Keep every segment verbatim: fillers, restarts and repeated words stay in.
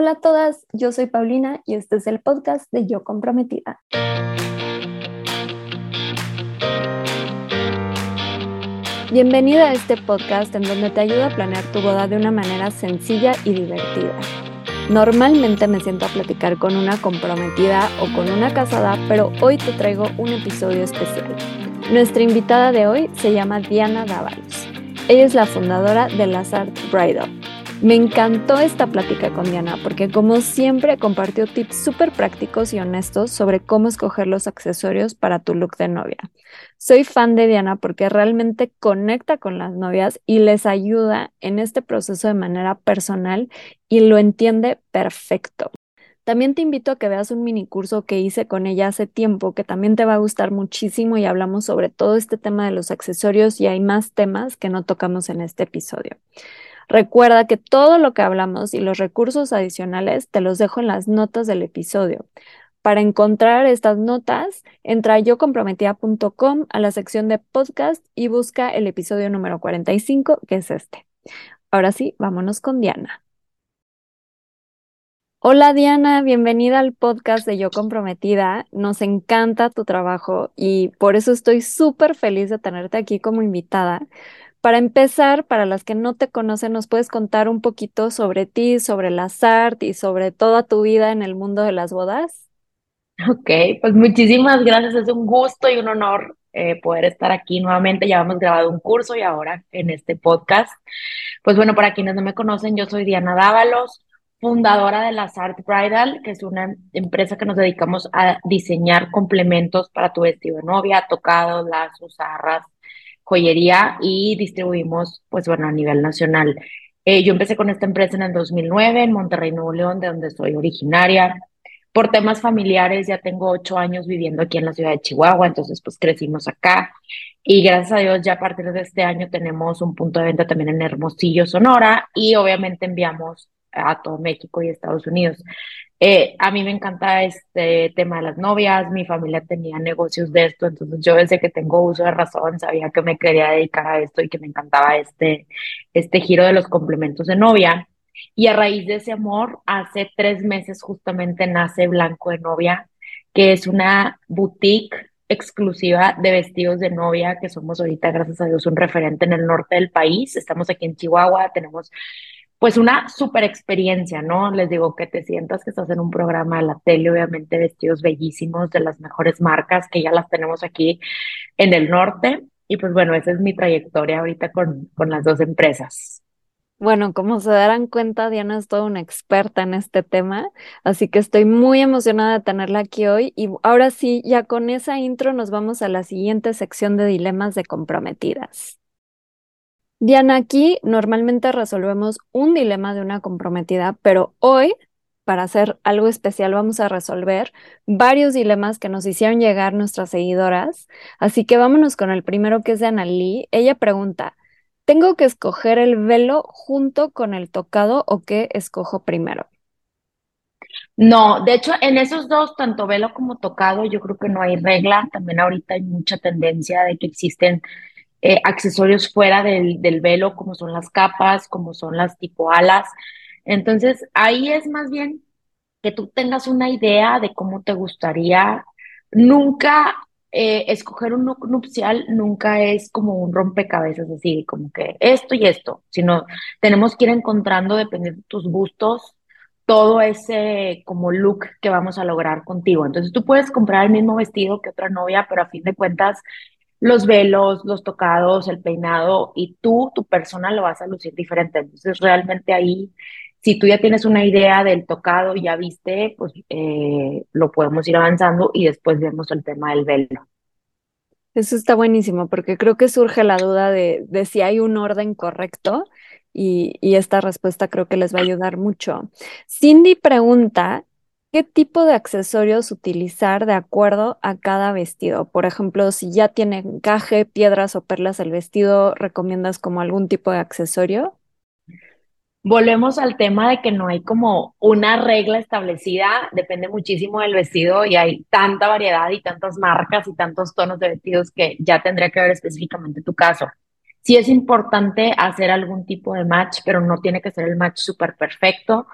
Hola a todas, yo soy Paulina y este es el podcast de Yo Comprometida. Bienvenida a este podcast en donde te ayuda a planear tu boda de una manera sencilla y divertida. Normalmente me siento a platicar con una comprometida o con una casada, pero hoy te traigo un episodio especial. Nuestra invitada de hoy se llama Diana Dávalos. Ella es la fundadora de Lazart Bridal. Me encantó esta plática con Diana porque, como siempre, compartió tips súper prácticos y honestos sobre cómo escoger los accesorios para tu look de novia. Soy fan de Diana porque realmente conecta con las novias y les ayuda en este proceso de manera personal y lo entiende perfecto. También te invito a que veas un mini curso que hice con ella hace tiempo que también te va a gustar muchísimo y hablamos sobre todo este tema de los accesorios y hay más temas que no tocamos en este episodio. Recuerda que todo lo que hablamos y los recursos adicionales te los dejo en las notas del episodio. Para encontrar estas notas, entra a yo comprometida punto com a la sección de podcast y busca el episodio número cuarenta y cinco, que es este. Ahora sí, vámonos con Diana. Hola Diana, bienvenida al podcast de Yo Comprometida. Nos encanta tu trabajo y por eso estoy súper feliz de tenerte aquí como invitada. Para empezar, para las que no te conocen, ¿nos puedes contar un poquito sobre ti, sobre Lazart y sobre toda tu vida en el mundo de las bodas? Ok, pues muchísimas gracias. Es un gusto y un honor eh, poder estar aquí nuevamente. Ya hemos grabado un curso y ahora en este podcast. Pues bueno, para quienes no me conocen, yo soy Diana Dávalos, fundadora de Lazart Bridal, que es una empresa que nos dedicamos a diseñar complementos para tu vestido de novia, tocados, lazos, arras, joyería, y distribuimos, pues bueno, a nivel nacional. Eh, yo empecé con esta empresa en el dos mil nueve, en Monterrey, Nuevo León, de donde soy originaria. Por temas familiares, ya tengo ocho años viviendo aquí en la ciudad de Chihuahua, entonces pues crecimos acá. Y gracias a Dios, ya a partir de este año tenemos un punto de venta también en Hermosillo, Sonora, y obviamente enviamos a todo México y Estados Unidos. Eh, a mí me encanta este tema de las novias, mi familia tenía negocios de esto, entonces yo desde que tengo uso de razón sabía que me quería dedicar a esto y que me encantaba este, este giro de los complementos de novia. Y a raíz de ese amor, hace tres meses justamente nace Blanco de Novia, que es una boutique exclusiva de vestidos de novia, que somos ahorita, gracias a Dios, un referente en el norte del país. Estamos aquí en Chihuahua, tenemos pues una super experiencia, ¿no? Les digo que te sientas que estás en un programa de la tele, obviamente vestidos bellísimos de las mejores marcas que ya las tenemos aquí en el norte. Y pues bueno, esa es mi trayectoria ahorita con, con las dos empresas. Bueno, como se darán cuenta, Diana es toda una experta en este tema, así que estoy muy emocionada de tenerla aquí hoy. Y ahora sí, ya con esa intro nos vamos a la siguiente sección de dilemas de comprometidas. Diana, aquí normalmente resolvemos un dilema de una comprometida, pero hoy, para hacer algo especial, vamos a resolver varios dilemas que nos hicieron llegar nuestras seguidoras. Así que vámonos con el primero, que es de Analí. Ella pregunta, ¿tengo que escoger el velo junto con el tocado o qué escojo primero? No, de hecho, en esos dos, tanto velo como tocado, yo creo que no hay regla. También ahorita hay mucha tendencia de que existen Eh, accesorios fuera del, del velo, como son las capas, como son las tipo alas. Entonces, ahí es más bien que tú tengas una idea de cómo te gustaría. Nunca eh, escoger un look nupcial, nunca es como un rompecabezas así, como que esto y esto, sino tenemos que ir encontrando, dependiendo de tus gustos, todo ese como look que vamos a lograr contigo. Entonces, tú puedes comprar el mismo vestido que otra novia, pero a fin de cuentas, los velos, los tocados, el peinado y tú, tu persona lo vas a lucir diferente. Entonces realmente ahí, si tú ya tienes una idea del tocado, ya viste, pues eh, lo podemos ir avanzando y después vemos el tema del velo. Eso está buenísimo porque creo que surge la duda de, de si hay un orden correcto y, y esta respuesta creo que les va a ayudar mucho. Cindy pregunta, ¿qué tipo de accesorios utilizar de acuerdo a cada vestido? Por ejemplo, si ya tiene encaje, piedras o perlas el vestido, ¿recomiendas como algún tipo de accesorio? Volvemos al tema de que no hay como una regla establecida, depende muchísimo del vestido y hay tanta variedad y tantas marcas y tantos tonos de vestidos que ya tendría que ver específicamente tu caso. Sí es importante hacer algún tipo de match, pero no tiene que ser el match súper perfecto.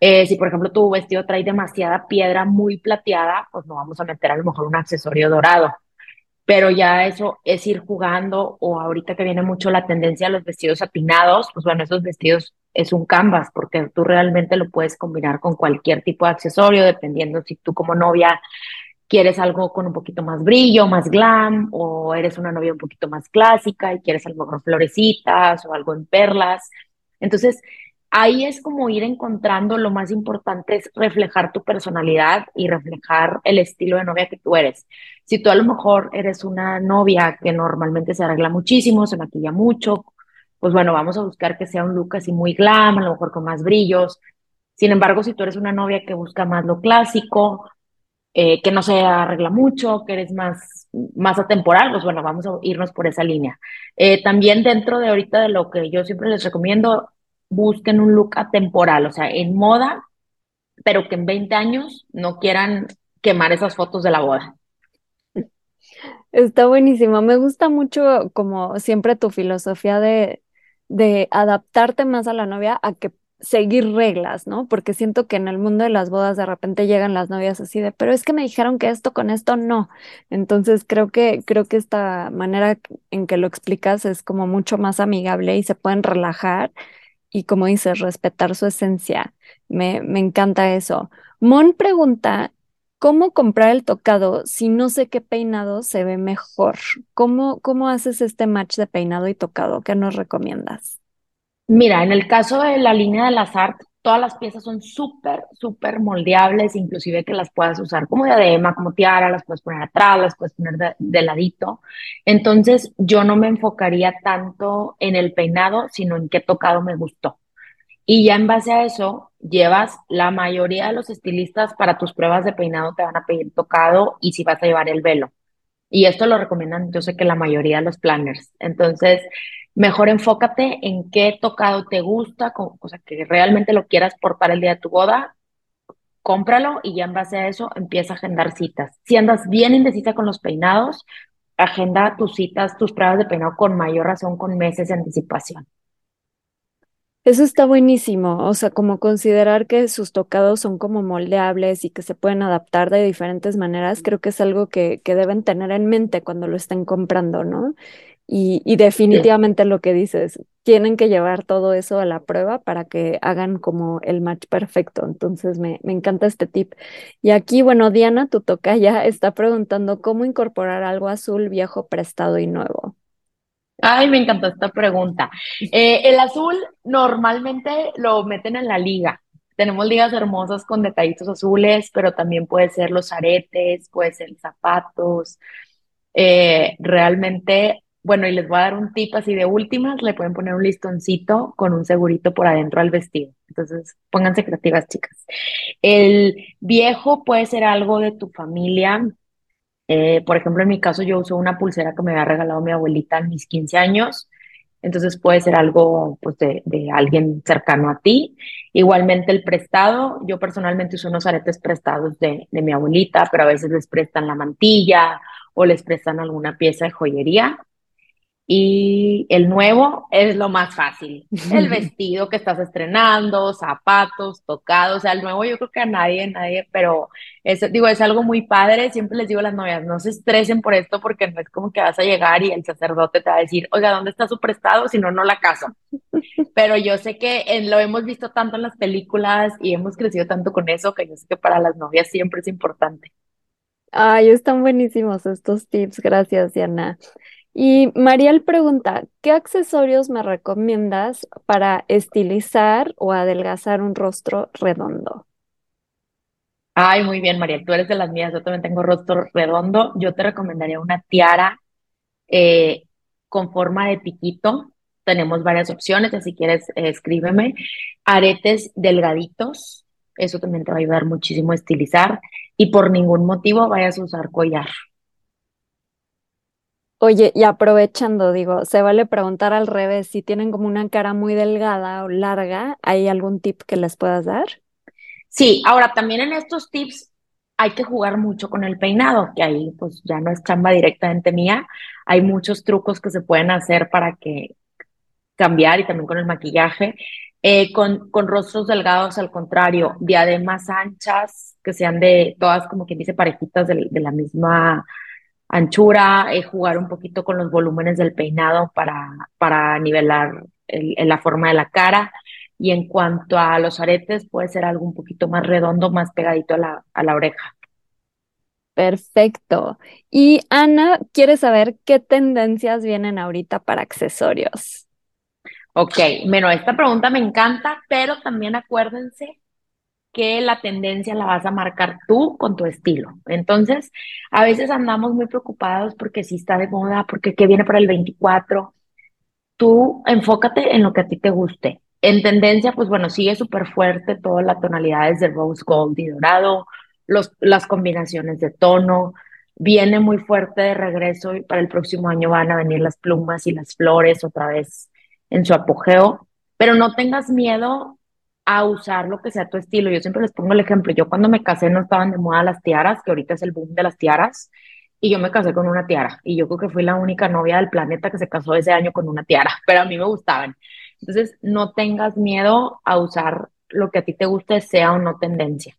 Eh, si, por ejemplo, tu vestido trae demasiada piedra muy plateada, pues no vamos a meter a lo mejor un accesorio dorado. Pero ya eso es ir jugando, o ahorita que viene mucho la tendencia a los vestidos satinados, pues bueno, esos vestidos es un canvas, porque tú realmente lo puedes combinar con cualquier tipo de accesorio, dependiendo si tú como novia quieres algo con un poquito más brillo, más glam, o eres una novia un poquito más clásica y quieres a lo mejor florecitas o algo en perlas. Entonces, ahí es como ir encontrando, lo más importante es reflejar tu personalidad y reflejar el estilo de novia que tú eres. Si tú a lo mejor eres una novia que normalmente se arregla muchísimo, se maquilla mucho, pues bueno, vamos a buscar que sea un look así muy glam, a lo mejor con más brillos. Sin embargo, si tú eres una novia que busca más lo clásico, eh, que no se arregla mucho, que eres más, más atemporal, pues bueno, vamos a irnos por esa línea. Eh, también dentro de ahorita de lo que yo siempre les recomiendo, busquen un look atemporal, o sea, en moda, pero que en veinte años no quieran quemar esas fotos de la boda. Está buenísimo. Me gusta mucho, como siempre, tu filosofía de, de adaptarte más a la novia a que seguir reglas, ¿no? Porque siento que en el mundo de las bodas de repente llegan las novias así de, pero es que me dijeron que esto con esto no. Entonces creo que, creo que esta manera en que lo explicas es como mucho más amigable y se pueden relajar. Y como dices, respetar su esencia. Me, me encanta eso. Mon pregunta, ¿cómo comprar el tocado si no sé qué peinado se ve mejor? ¿Cómo, cómo haces este match de peinado y tocado? ¿Qué nos recomiendas? Mira, en el caso de la línea de Lazart, todas las piezas son súper, súper moldeables, inclusive que las puedas usar como diadema, como tiara, las puedes poner atrás, las puedes poner de, de ladito. Entonces, yo no me enfocaría tanto en el peinado, sino en qué tocado me gustó. Y ya en base a eso, llevas la mayoría de los estilistas para tus pruebas de peinado te van a pedir tocado y si vas a llevar el velo. Y esto lo recomiendan, yo sé que la mayoría de los planners. Entonces, mejor enfócate en qué tocado te gusta, con, o sea, que realmente lo quieras portar el día de tu boda, cómpralo y ya en base a eso empieza a agendar citas. Si andas bien indecisa con los peinados, agenda tus citas, tus pruebas de peinado con mayor razón, con meses de anticipación. Eso está buenísimo, o sea, como considerar que sus tocados son como moldeables y que se pueden adaptar de diferentes maneras, creo que es algo que, que deben tener en mente cuando lo estén comprando, ¿no? Y, y definitivamente lo que dices, tienen que llevar todo eso a la prueba para que hagan como el match perfecto. Entonces me, me encanta este tip. Y aquí, bueno, Diana, tu tocaya, está preguntando cómo incorporar algo azul, viejo, prestado y nuevo. Ay, me encantó esta pregunta. Eh, el azul normalmente lo meten en la liga. Tenemos ligas hermosas con detallitos azules, pero también puede ser los aretes, puede ser zapatos. Eh, realmente... Bueno, y les voy a dar un tip así de últimas, le pueden poner un listoncito con un segurito por adentro al vestido. Entonces, pónganse creativas, chicas. El viejo puede ser algo de tu familia. Eh, por ejemplo, en mi caso yo uso una pulsera que me había regalado mi abuelita en mis quince años. Entonces puede ser algo pues, de, de alguien cercano a ti. Igualmente el prestado, yo personalmente uso unos aretes prestados de, de mi abuelita, pero a veces les prestan la mantilla o les prestan alguna pieza de joyería. Y el nuevo es lo más fácil, el vestido que estás estrenando, zapatos, tocados, o sea, el nuevo yo creo que a nadie, nadie, pero es, digo, es algo muy padre, siempre les digo a las novias, no se estresen por esto porque no es como que vas a llegar y el sacerdote te va a decir, oiga, ¿dónde está su prestado? Si no, no la caso, pero yo sé que en, lo hemos visto tanto en las películas y hemos crecido tanto con eso que yo sé que para las novias siempre es importante. Ay, están buenísimos estos tips, gracias Diana. Y Mariel pregunta, ¿qué accesorios me recomiendas para estilizar o adelgazar un rostro redondo? Ay, muy bien, Mariel, tú eres de las mías, yo también tengo rostro redondo. Yo te recomendaría una tiara eh, con forma de piquito. Tenemos varias opciones, si quieres eh, escríbeme. Aretes delgaditos, eso también te va a ayudar muchísimo a estilizar. Y por ningún motivo vayas a usar collar. Oye, y aprovechando, digo, se vale preguntar al revés, si tienen como una cara muy delgada o larga, ¿hay algún tip que les puedas dar? Sí, ahora también en estos tips hay que jugar mucho con el peinado, que ahí pues ya no es chamba directamente mía, hay muchos trucos que se pueden hacer para que cambiar y también con el maquillaje, eh, con, con rostros delgados, al contrario, diademas anchas, que sean de todas, como quien dice, parejitas de, de la misma anchura, eh, jugar un poquito con los volúmenes del peinado para, para nivelar el, el, la forma de la cara. Y en cuanto a los aretes, puede ser algo un poquito más redondo, más pegadito a la, a la oreja. Perfecto. Y Ana quiere saber qué tendencias vienen ahorita para accesorios. Ok, bueno, esta pregunta me encanta, pero también acuérdense que la tendencia la vas a marcar tú con tu estilo. Entonces, a veces andamos muy preocupados porque si está de moda, porque qué viene para el veinticuatro. Tú enfócate en lo que a ti te guste. En tendencia, pues bueno, sigue súper fuerte todas las tonalidades de rose gold y dorado, los, las combinaciones de tono. Viene muy fuerte de regreso y para el próximo año van a venir las plumas y las flores otra vez en su apogeo. Pero no tengas miedo a usar lo que sea tu estilo. Yo siempre les pongo el ejemplo. Yo cuando me casé no estaban de moda las tiaras, que ahorita es el boom de las tiaras. Y yo me casé con una tiara. Y yo creo que fui la única novia del planeta que se casó ese año con una tiara. Pero a mí me gustaban. Entonces, no tengas miedo a usar lo que a ti te guste, sea o no tendencia.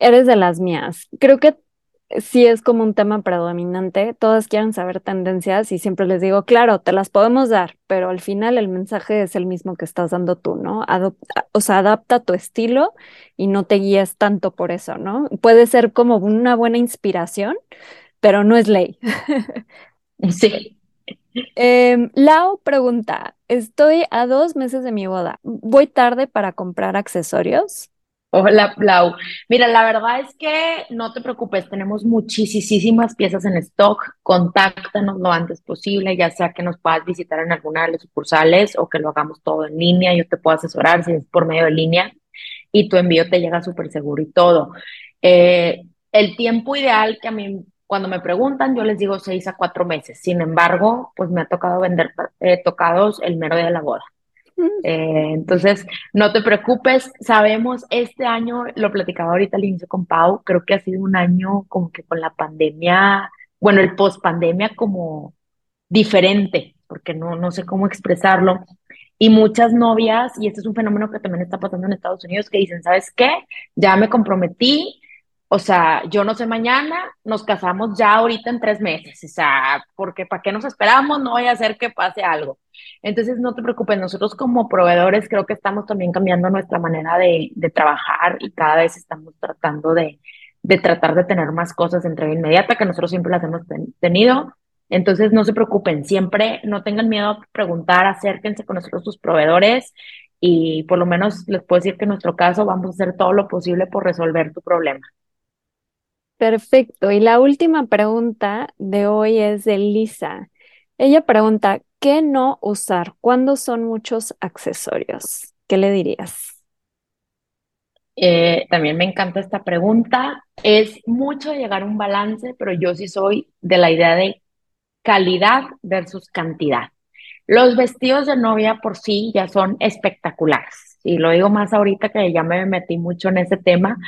Eres de las mías. Creo que sí es como un tema predominante. Todas quieren saber tendencias y siempre les digo, claro, te las podemos dar, pero al final el mensaje es el mismo que estás dando tú, ¿no? Adopta, o sea, adapta tu estilo y no te guíes tanto por eso, ¿no? Puede ser como una buena inspiración, pero no es ley. Sí. Eh, Lau pregunta, estoy a dos meses de mi boda, ¿voy tarde para comprar accesorios? Hola Lau, mira, la verdad es que no te preocupes, tenemos muchísimas piezas en stock, contáctanos lo antes posible, ya sea que nos puedas visitar en alguna de las sucursales o que lo hagamos todo en línea, yo te puedo asesorar si es por medio de línea y tu envío te llega súper seguro y todo. Eh, el tiempo ideal que a mí... Cuando me preguntan, yo les digo seis a cuatro meses. Sin embargo, pues me ha tocado vender eh, tocados el mero día de la boda. Eh, entonces, no te preocupes. Sabemos, este año, lo platicaba ahorita al inicio con Pau, creo que ha sido un año como que con la pandemia, bueno, el pospandemia como diferente, porque no, no sé cómo expresarlo. Y muchas novias, y este es un fenómeno que también está pasando en Estados Unidos, que dicen, ¿sabes qué? Ya me comprometí. O sea, yo no sé mañana, nos casamos ya ahorita en tres meses. O sea, porque ¿para qué nos esperamos? No voy a hacer que pase algo. Entonces, no te preocupes. Nosotros como proveedores creo que estamos también cambiando nuestra manera de, de trabajar y cada vez estamos tratando de, de tratar de tener más cosas de entrega inmediata, que nosotros siempre las hemos ten- tenido. Entonces, no se preocupen. Siempre no tengan miedo a preguntar, acérquense con nosotros sus proveedores y por lo menos les puedo decir que en nuestro caso vamos a hacer todo lo posible por resolver tu problema. Perfecto. Y la última pregunta de hoy es de Lisa. Ella pregunta, ¿qué no usar cuando son muchos accesorios? ¿Qué le dirías? Eh, también me encanta esta pregunta. Es mucho llegar a un balance, pero yo sí soy de la idea de calidad versus cantidad. Los vestidos de novia por sí ya son espectaculares. Y lo digo más ahorita que ya me metí mucho en ese tema.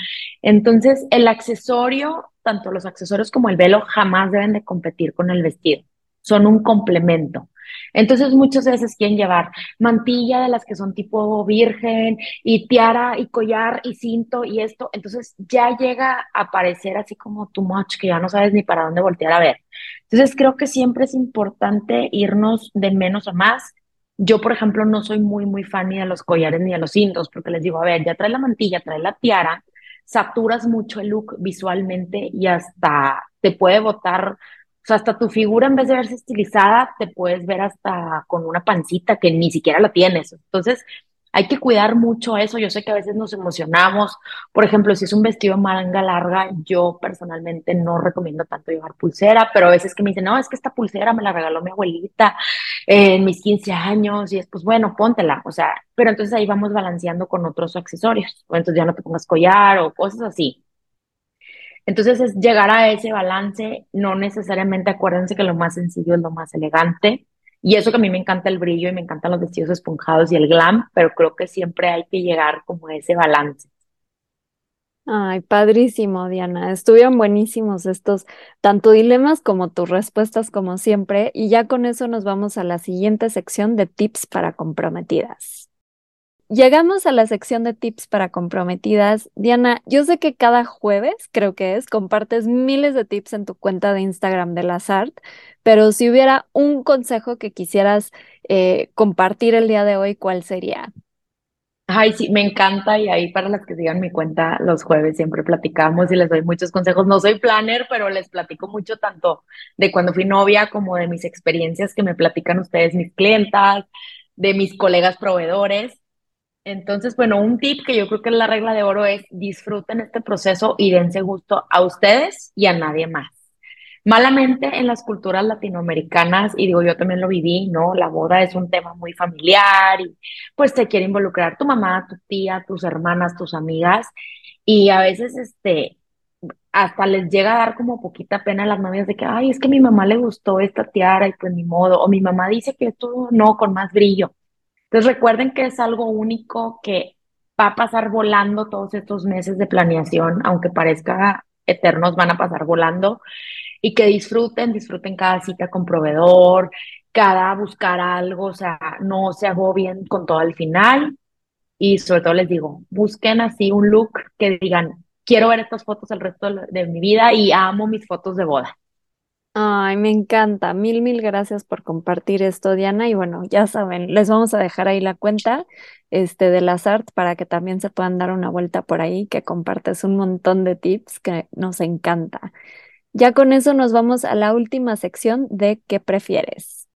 Entonces, el accesorio, tanto los accesorios como el velo, jamás deben de competir con el vestido. Son un complemento. Entonces, muchas veces quieren llevar mantilla de las que son tipo virgen, y tiara, y collar, y cinto, y esto. Entonces, ya llega a parecer así como too much, que ya no sabes ni para dónde voltear a ver. Entonces, creo que siempre es importante irnos de menos a más. Yo, por ejemplo, no soy muy, muy fan ni de los collares ni de los cintos, porque les digo, a ver, ya traes la mantilla, traes la tiara, saturas mucho el look visualmente y hasta te puede botar, o sea, hasta tu figura en vez de verse estilizada, te puedes ver hasta con una pancita que ni siquiera la tienes. Entonces, hay que cuidar mucho eso. Yo sé que a veces nos emocionamos. Por ejemplo, si es un vestido de manga larga, yo personalmente no recomiendo tanto llevar pulsera, pero a veces que me dicen, no, es que esta pulsera me la regaló mi abuelita eh, en mis quince años, y es, pues bueno, póntela. O sea, pero entonces ahí vamos balanceando con otros accesorios. O entonces ya no te pongas collar o cosas así. Entonces es llegar a ese balance. No necesariamente, acuérdense que lo más sencillo es lo más elegante. Y eso que a mí me encanta el brillo y me encantan los vestidos esponjados y el glam, pero creo que siempre hay que llegar como a ese balance. Ay, padrísimo, Diana. Estuvieron buenísimos estos, tanto dilemas como tus respuestas, como siempre. Y ya con eso nos vamos a la siguiente sección de tips para comprometidas. Llegamos a la sección de tips para comprometidas. Diana, yo sé que cada jueves, creo que es, compartes miles de tips en tu cuenta de Instagram de Lazart, pero si hubiera un consejo que quisieras eh, compartir el día de hoy, ¿cuál sería? Ay, sí, me encanta, y ahí para las que sigan mi cuenta los jueves siempre platicamos y les doy muchos consejos. No soy planner, pero les platico mucho tanto de cuando fui novia como de mis experiencias que me platican ustedes, mis clientas, de mis colegas proveedores. Entonces, bueno, un tip que yo creo que es la regla de oro es disfruten este proceso y dense gusto a ustedes y a nadie más. Malamente en las culturas latinoamericanas, y digo, yo también lo viví, ¿no? La boda es un tema muy familiar y pues te quiere involucrar tu mamá, tu tía, tus hermanas, tus amigas, y a veces este, hasta les llega a dar como poquita pena a las novias de que, ay, es que a mi mamá le gustó esta tiara y pues ni modo, o mi mamá dice que esto no, con más brillo. Entonces recuerden que es algo único que va a pasar volando todos estos meses de planeación, aunque parezca eternos, van a pasar volando, y que disfruten, disfruten cada cita con proveedor, cada buscar algo, o sea, no se agobien con todo al final, y sobre todo les digo, busquen así un look que digan, quiero ver estas fotos el resto de mi vida y amo mis fotos de boda. Ay, me encanta. Mil, mil gracias por compartir esto, Diana. Y bueno, ya saben, les vamos a dejar ahí la cuenta este, de Lazart para que también se puedan dar una vuelta por ahí, que compartes un montón de tips que nos encanta. Ya con eso nos vamos a la última sección de ¿Qué prefieres?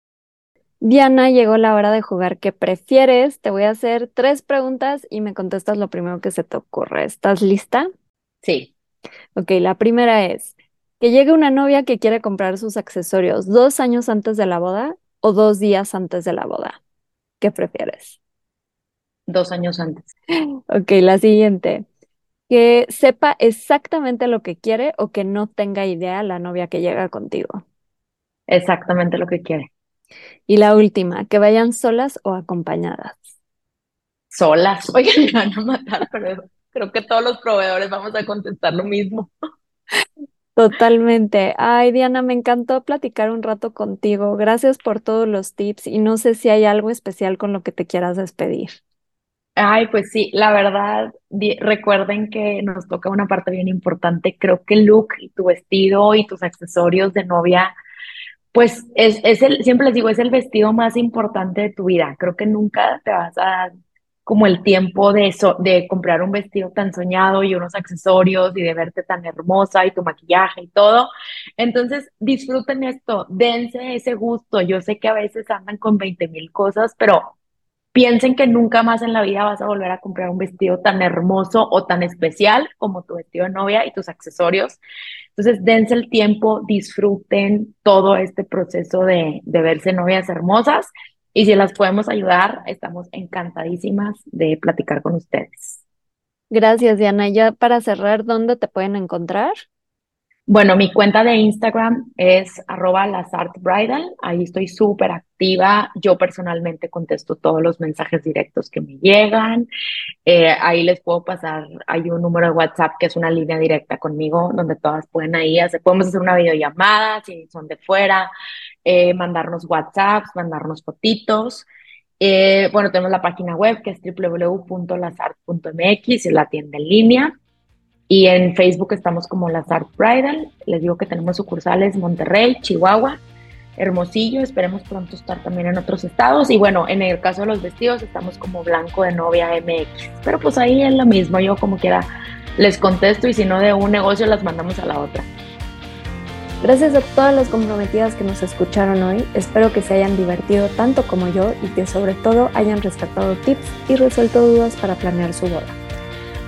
Diana, llegó la hora de jugar ¿Qué prefieres? Te voy a hacer tres preguntas y me contestas lo primero que se te ocurre. ¿Estás lista? Sí. Ok, la primera es... que llegue una novia que quiere comprar sus accesorios dos años antes de la boda o dos días antes de la boda. ¿Qué prefieres? Dos años antes. Ok, la siguiente. Que sepa exactamente lo que quiere o que no tenga idea la novia que llega contigo. Exactamente lo que quiere. Y la última, que vayan solas o acompañadas. Solas. Oye, me van a matar, pero creo que todos los proveedores vamos a contestar lo mismo. Totalmente. Ay, Diana, me encantó platicar un rato contigo. Gracias por todos los tips y no sé si hay algo especial con lo que te quieras despedir. Ay, pues sí, la verdad, di- recuerden que nos toca una parte bien importante. Creo que el look y tu vestido y tus accesorios de novia, pues es, es el, siempre les digo, es el vestido más importante de tu vida. Creo que nunca te vas a dar como el tiempo de, so- de comprar un vestido tan soñado y unos accesorios y de verte tan hermosa y tu maquillaje y todo. Entonces disfruten esto, dense ese gusto. Yo sé que a veces andan con veinte mil cosas, pero piensen que nunca más en la vida vas a volver a comprar un vestido tan hermoso o tan especial como tu vestido de novia y tus accesorios. Entonces dense el tiempo, disfruten todo este proceso de, de verse novias hermosas. Y si las podemos ayudar, estamos encantadísimas de platicar con ustedes. Gracias, Diana. Ya para cerrar, ¿dónde te pueden encontrar? Bueno, mi cuenta de Instagram es arroba Lazart Bridal. Ahí estoy súper activa. Yo personalmente contesto todos los mensajes directos que me llegan. Eh, ahí les puedo pasar, hay un número de WhatsApp que es una línea directa conmigo, donde todas pueden ahí hacer, podemos hacer una videollamada si son de fuera. Eh, mandarnos WhatsApps, mandarnos fotitos. Eh, bueno, tenemos la página web que es doble u doble u doble u punto lazart punto m x, es la tienda en línea. Y en Facebook estamos como Lazart Bridal. Les digo que tenemos sucursales Monterrey, Chihuahua, Hermosillo. Esperemos pronto estar también en otros estados. Y bueno, en el caso de los vestidos estamos como Blanco de Novia M X. Pero pues ahí es lo mismo. Yo como quiera les contesto y si no de un negocio las mandamos a la otra. Gracias a todas las comprometidas que nos escucharon hoy, espero que se hayan divertido tanto como yo y que sobre todo hayan rescatado tips y resuelto dudas para planear su boda.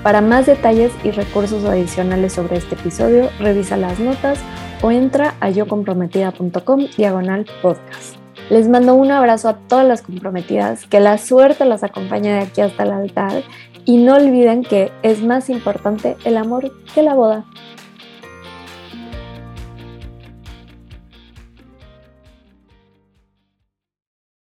Para más detalles y recursos adicionales sobre este episodio, revisa las notas o entra a yocomprometida.com diagonal podcast. Les mando un abrazo a todas las comprometidas, que la suerte las acompañe de aquí hasta el altar y no olviden que es más importante el amor que la boda.